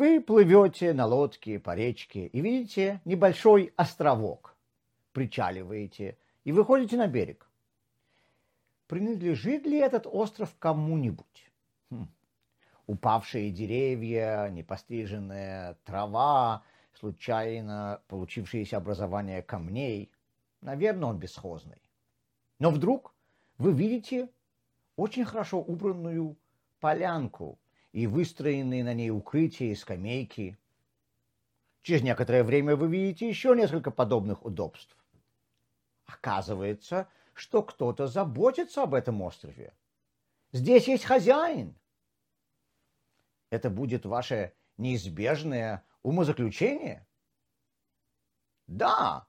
Вы плывете на лодке по речке и видите небольшой островок, причаливаете и выходите на берег. Принадлежит ли этот остров кому-нибудь? Упавшие деревья, непостриженная трава, случайно получившееся образование камней. Наверное, он бесхозный. Но вдруг вы видите очень хорошо убранную полянку и выстроенные на ней укрытия и скамейки. Через некоторое время вы видите еще несколько подобных удобств. Оказывается, что кто-то заботится об этом острове. Здесь есть хозяин. Это будет ваше неизбежное умозаключение? Да,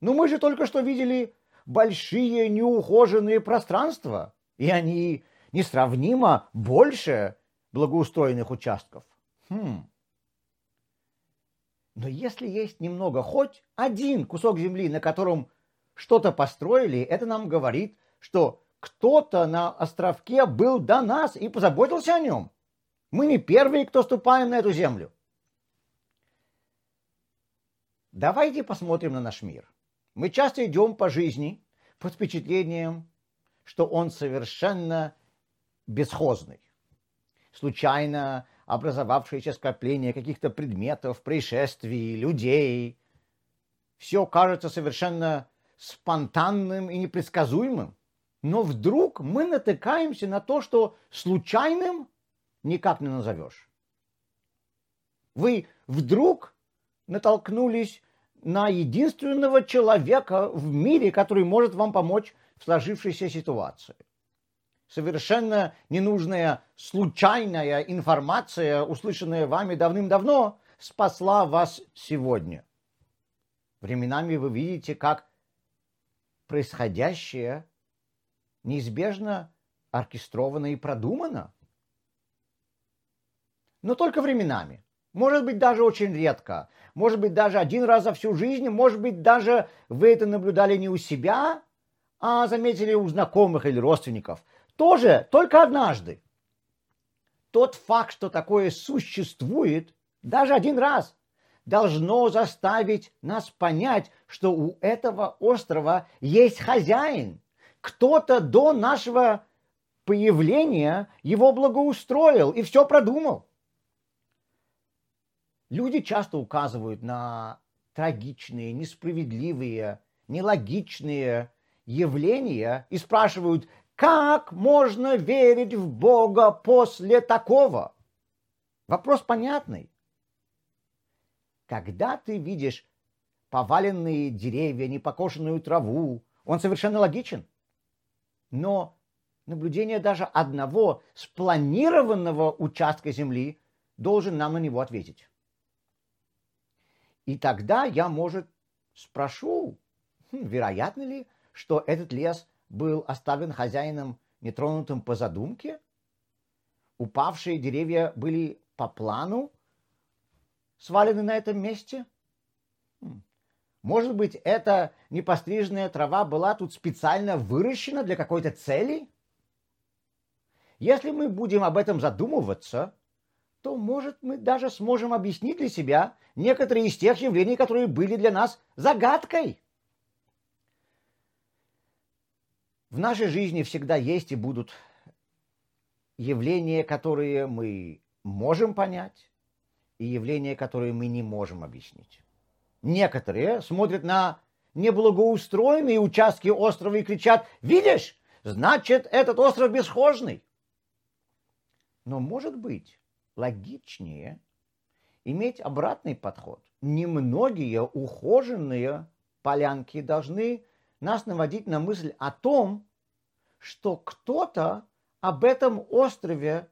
но мы же только что видели большие неухоженные пространства, и они несравнимо больше благоустроенных участков. Но если есть немного, хоть один кусок земли, на котором что-то построили, это нам говорит, что кто-то на островке был до нас и позаботился о нем. Мы не первые, кто ступаем на эту землю. Давайте посмотрим на наш мир. Мы часто идем по жизни под впечатлением, что он совершенно бесхозный. Случайно образовавшееся скопление каких-то предметов, происшествий, людей. Все кажется совершенно спонтанным и непредсказуемым. Но вдруг мы натыкаемся на то, что случайным никак не назовешь. Вы вдруг натолкнулись на единственного человека в мире, который может вам помочь в сложившейся ситуации. Совершенно ненужная случайная информация, услышанная вами давным-давно, спасла вас сегодня. Временами вы видите, как происходящее неизбежно оркестровано и продумано. Но только временами. Может быть, даже очень редко. Может быть, даже один раз за всю жизнь. Может быть, даже вы это наблюдали не у себя, а заметили у знакомых или родственников. Тоже только однажды. Тот факт, что такое существует, даже один раз, должно заставить нас понять, что у этого острова есть хозяин. Кто-то до нашего появления его благоустроил и все продумал. Люди часто указывают на трагичные, несправедливые, нелогичные явления и спрашивают, как можно верить в Бога после такого? Вопрос понятный. Когда ты видишь поваленные деревья, непокошенную траву, он совершенно логичен. Но наблюдение даже одного спланированного участка земли должен нам на него ответить. И тогда я, может, спрошу, вероятно ли, что этот лес был оставлен хозяином нетронутым по задумке? Упавшие деревья были по плану свалены на этом месте? Может быть, эта непостриженная трава была тут специально выращена для какой-то цели? Если мы будем об этом задумываться, то, может, мы даже сможем объяснить для себя некоторые из тех явлений, которые были для нас загадкой. В нашей жизни всегда есть и будут явления, которые мы можем понять, и явления, которые мы не можем объяснить. Некоторые смотрят на неблагоустроенные участки острова и кричат: «Видишь, значит, этот остров бесхозный». Но, может быть, логичнее иметь обратный подход. Немногие ухоженные полянки должны нас наводить на мысль о том, что кто-то об этом острове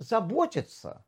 заботится.